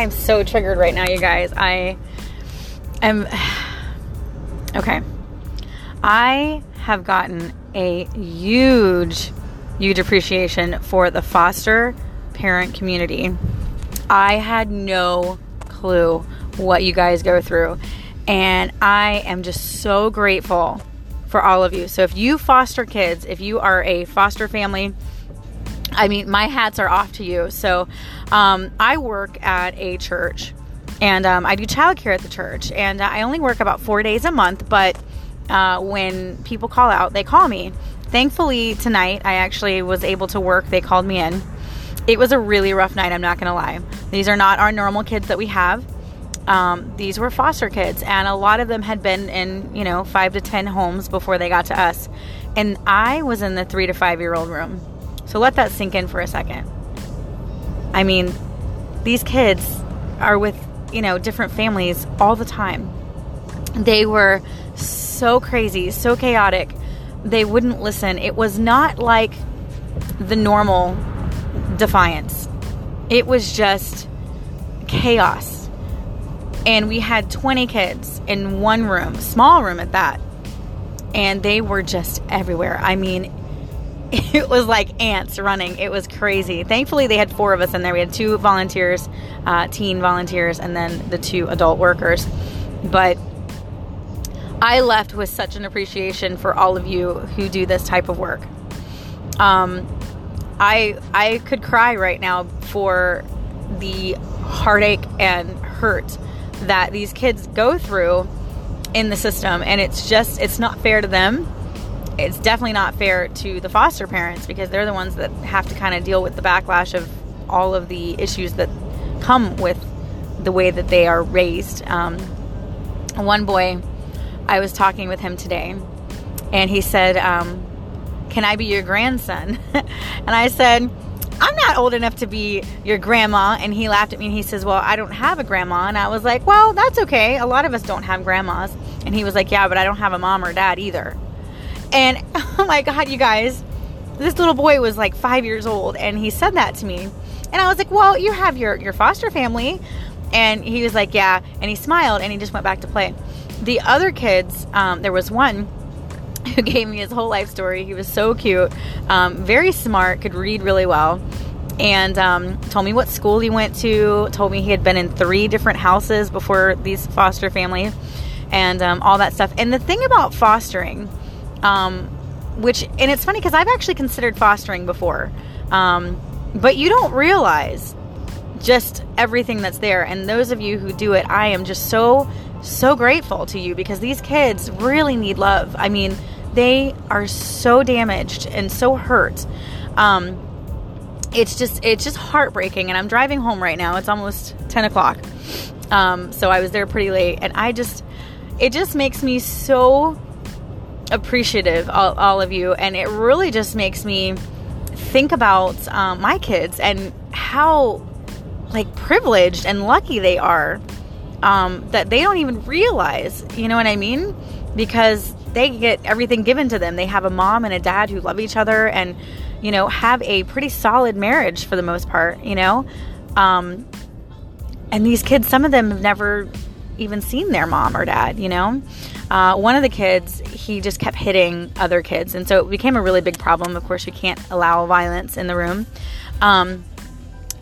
I'm so triggered right now, you guys. Okay. I have gotten a huge appreciation for the foster parent community. I had no clue what you guys go through, and I am just so grateful for all of you. So if you foster kids, if you are a foster family, I mean, my hats are off to you. So I work at a church, and I do childcare at the church, and I only work about 4 days a month, but when people call out, they call me. Thankfully, tonight, I actually was able to work. They called me in. It was a really rough night, I'm not going to lie. These are not our normal kids that we have. These were foster kids, and a lot of them had been in, 5 to 10 homes before they got to us. And I was in the 3 to 5 year old room. So let that sink in for a second. I mean, these kids are with, different families all the time. They were so crazy, so chaotic. They wouldn't listen. It was not like the normal defiance. It was just chaos. And we had 20 kids in one room, small room at that. And they were just everywhere. I mean, it was like ants running. It was crazy. Thankfully, they had 4 of us in there. We had 2 volunteers, teen volunteers, and then the 2 adult workers. But I left with such an appreciation for all of you who do this type of work. I could cry right now for the heartache and hurt that these kids go through in the system. And it's not fair to them. It's definitely not fair to the foster parents, because they're the ones that have to kind of deal with the backlash of all of the issues that come with the way that they are raised. One boy, I was talking with him today, and he said, can I be your grandson? And I said, I'm not old enough to be your grandma. And he laughed at me, and he says, well, I don't have a grandma. And I was like, well, that's okay. A lot of us don't have grandmas. And he was like, yeah, but I don't have a mom or dad either. And oh my God, you guys, this little boy was like 5 years old, and he said that to me. And I was like, well, you have your foster family. And he was like, yeah. And he smiled, and he just went back to play. The other kids, there was one who gave me his whole life story. He was so cute, very smart, could read really well, and told me what school he went to, told me he had been in 3 different houses before these foster families, and all that stuff. And the thing about fostering, and it's funny because I've actually considered fostering before, but you don't realize just everything that's there. And those of you who do it, I am just so grateful to you, because these kids really need love. I mean, they are so damaged and so hurt. It's just heartbreaking. And I'm driving home right now. It's almost 10 o'clock. So I was there pretty late, and it just makes me so appreciative, all of you. And it really just makes me think about, my kids and how privileged and lucky they are. That they don't even realize, you know what I mean? Because they get everything given to them. They have a mom and a dad who love each other, and, have a pretty solid marriage for the most part, and these kids, some of them have never even seen their mom or dad, one of the kids, he just kept hitting other kids. And so it became a really big problem. Of course, you can't allow violence in the room.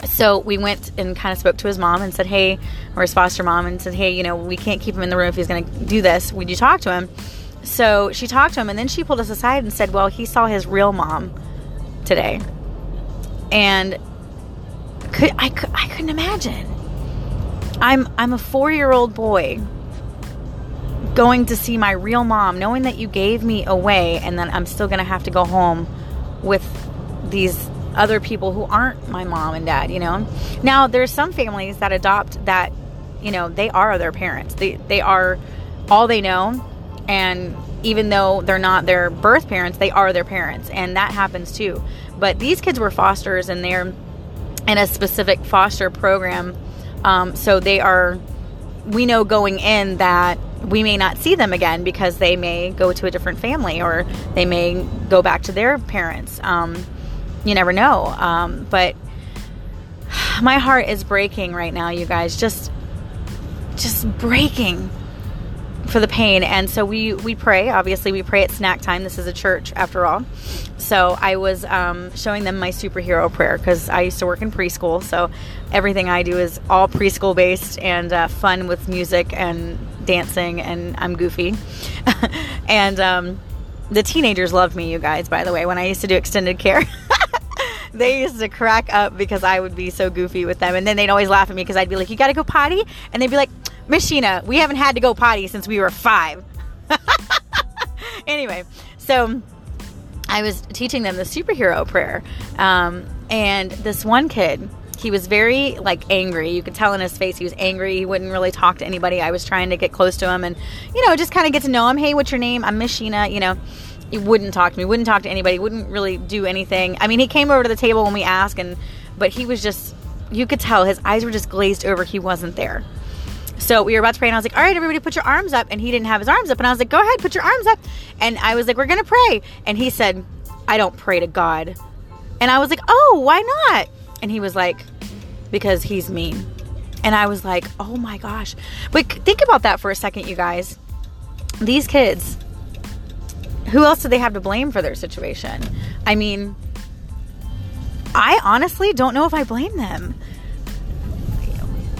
So we went and kind of spoke to his mom and said, hey, or his foster mom, and said, hey, we can't keep him in the room if he's going to do this. Would you talk to him? So she talked to him, and then she pulled us aside and said, well, he saw his real mom today. And I couldn't imagine. I'm a 4-year-old boy going to see my real mom, knowing that you gave me away, and then I'm still going to have to go home with these other people who aren't my mom and dad, Now, there's some families that adopt that, they are their parents. They are all they know, and even though they're not their birth parents, they are their parents, and that happens too. But these kids were fosters, and they're in a specific foster program, so they are, we know going in that we may not see them again, because they may go to a different family, or they may go back to their parents. You never know. But my heart is breaking right now, you guys, just breaking for the pain. And so we pray, obviously we pray at snack time. This is a church after all. So I was showing them my superhero prayer, because I used to work in preschool. So everything I do is all preschool based and fun with music and dancing, and I'm goofy. And the teenagers loved me, you guys, by the way, when I used to do extended care. They used to crack up because I would be so goofy with them. And then they'd always laugh at me because I'd be like, you got to go potty? And they'd be like, Miss Sheena, we haven't had to go potty since we were 5. Anyway, so I was teaching them the superhero prayer. And this one kid, he was very angry. You could tell in his face he was angry. He wouldn't really talk to anybody. I was trying to get close to him and, just kind of get to know him. Hey, what's your name? I'm Miss Sheena, He wouldn't talk to me, wouldn't talk to anybody, wouldn't really do anything. I mean, he came over to the table when we asked, but he was just, you could tell his eyes were just glazed over. He wasn't there. So we were about to pray, and I was like, all right, everybody put your arms up. And he didn't have his arms up. And I was like, go ahead, put your arms up. And I was like, we're going to pray. And he said, I don't pray to God. And I was like, oh, why not? And he was like, because he's mean. And I was like, oh my gosh. But think about that for a second, you guys. These kids, who else do they have to blame for their situation? I mean, I honestly don't know if I blame them.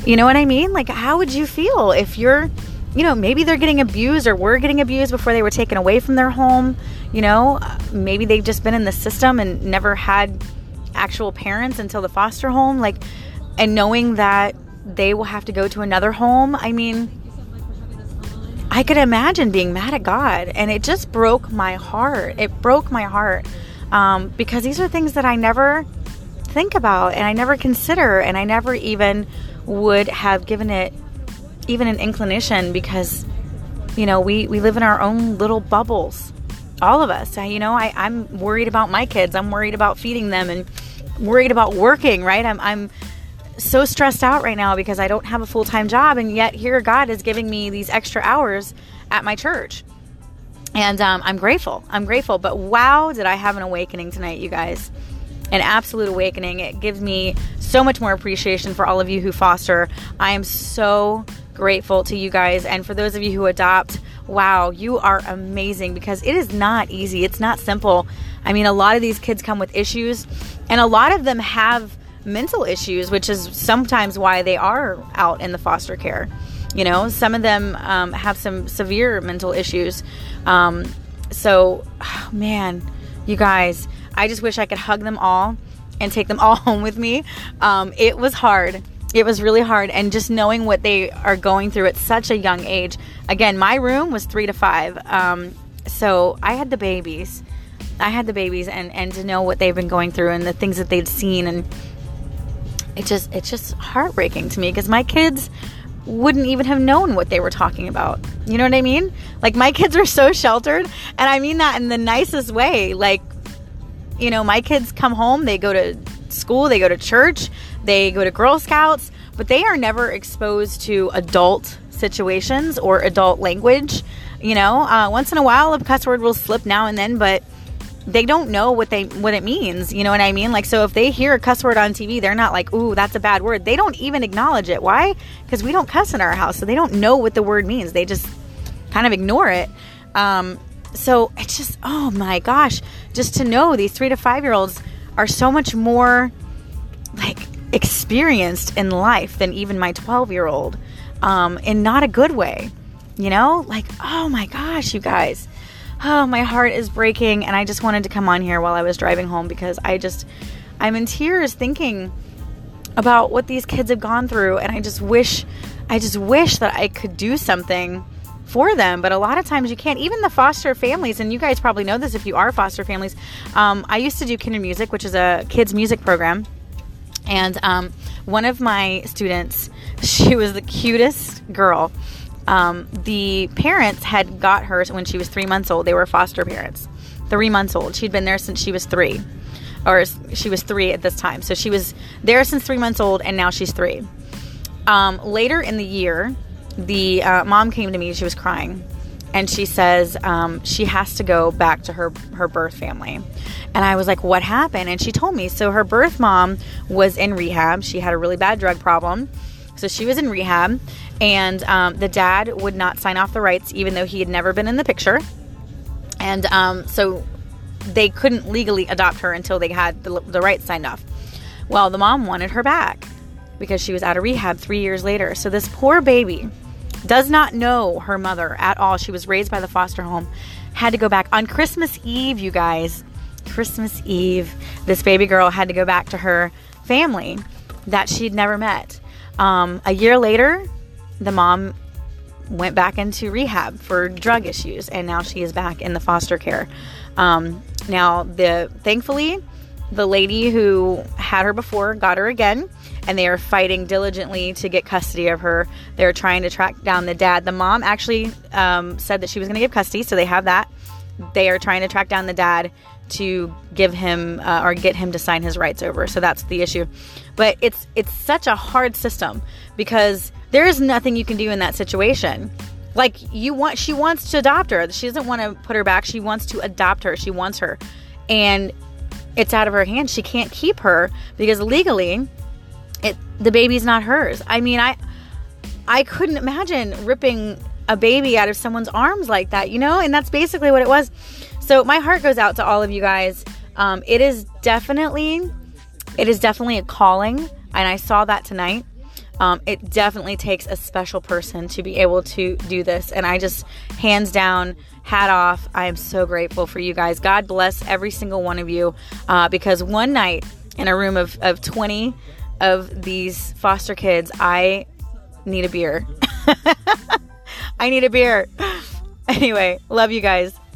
You know what I mean? How would you feel if you're, maybe they're getting abused or were getting abused before they were taken away from their home. Maybe they've just been in the system and never had actual parents until the foster home. And knowing that they will have to go to another home. I mean, I could imagine being mad at God, and it just broke my heart. It broke my heart because these are things that I never think about and I never consider, and I never even would have given it even an inclination, because, we live in our own little bubbles, all of us. I'm worried about my kids. I'm worried about feeding them and worried about working, right? I'm so stressed out right now because I don't have a full-time job, and yet here God is giving me these extra hours at my church, and I'm grateful. But wow, did I have an awakening tonight, you guys, an absolute awakening. It gives me so much more appreciation for all of you who foster. I am so grateful to you guys, and for those of you who adopt, wow, you are amazing, because it is not easy. It's not simple. I mean, a lot of these kids come with issues, and a lot of them have mental issues, which is sometimes why they are out in the foster care. Some of them have some severe mental issues. You guys, I just wish I could hug them all and take them all home with me. It was hard. It was really hard. And just knowing what they are going through at such a young age. Again, my room was 3 to 5. So I had the babies. And to know what they've been going through and the things that they'd seen, and it's just heartbreaking to me, because my kids wouldn't even have known what they were talking about. You know what I mean? My kids are so sheltered, and I mean that in the nicest way. My kids come home, they go to school, they go to church, they go to Girl Scouts, but they are never exposed to adult situations or adult language. Once in a while a cuss word will slip now and then, but they don't know what it means. You know what I mean? So if they hear a cuss word on TV, they're not like, ooh, that's a bad word. They don't even acknowledge it. Why? Because we don't cuss in our house. So they don't know what the word means. They just kind of ignore it. So it's just, oh my gosh, just to know these 3 to 5 year olds are so much more experienced in life than even my 12-year-old, in not a good way, oh my gosh, you guys. Oh, my heart is breaking, and I just wanted to come on here while I was driving home, because I'm in tears thinking about what these kids have gone through, and I just wish that I could do something for them, but a lot of times you can't. Even the foster families, and you guys probably know this if you are foster families, I used to do Kinder Music, which is a kids' music program, and one of my students, she was the cutest girl. The parents had got her when she was 3 months old. They were foster parents, 3 months old. She'd been there since she was 3, or she was 3 at this time. So she was there since 3 months old, and now she's 3. Later in the year, the mom came to me. She was crying, And she says she has to go back to her birth family. And I was like, what happened? And she told me. So her birth mom was in rehab. She had a really bad drug problem. So she was in rehab. And the dad would not sign off the rights, even though he had never been in the picture. And so they couldn't legally adopt her until they had the rights signed off. Well, the mom wanted her back because she was out of rehab 3 years later. So this poor baby does not know her mother at all. She was raised by the foster home, had to go back on Christmas Eve, you guys. Christmas Eve, this baby girl had to go back to her family that she'd never met. A year later, the mom went back into rehab for drug issues, and now she is back in the foster care. Now, thankfully, the lady who had her before got her again, and they are fighting diligently to get custody of her. They're trying to track down the dad. The mom actually said that she was going to give custody, so they have that. They are trying to track down the dad to give him or get him to sign his rights over. So that's the issue. But it's such a hard system because there is nothing you can do in that situation. Like she wants to adopt her. She doesn't want to put her back. She wants to adopt her. She wants her, and it's out of her hands. She can't keep her because legally, the baby's not hers. I mean, I couldn't imagine ripping a baby out of someone's arms like that, you know? And that's basically what it was. So my heart goes out to all of you guys. It is definitely a calling. And I saw that tonight. It definitely takes a special person to be able to do this. And I just, hands down, hat off, I am so grateful for you guys. God bless every single one of you. Because one night in a room of 20 of these foster kids, I need a beer. Anyway, love you guys.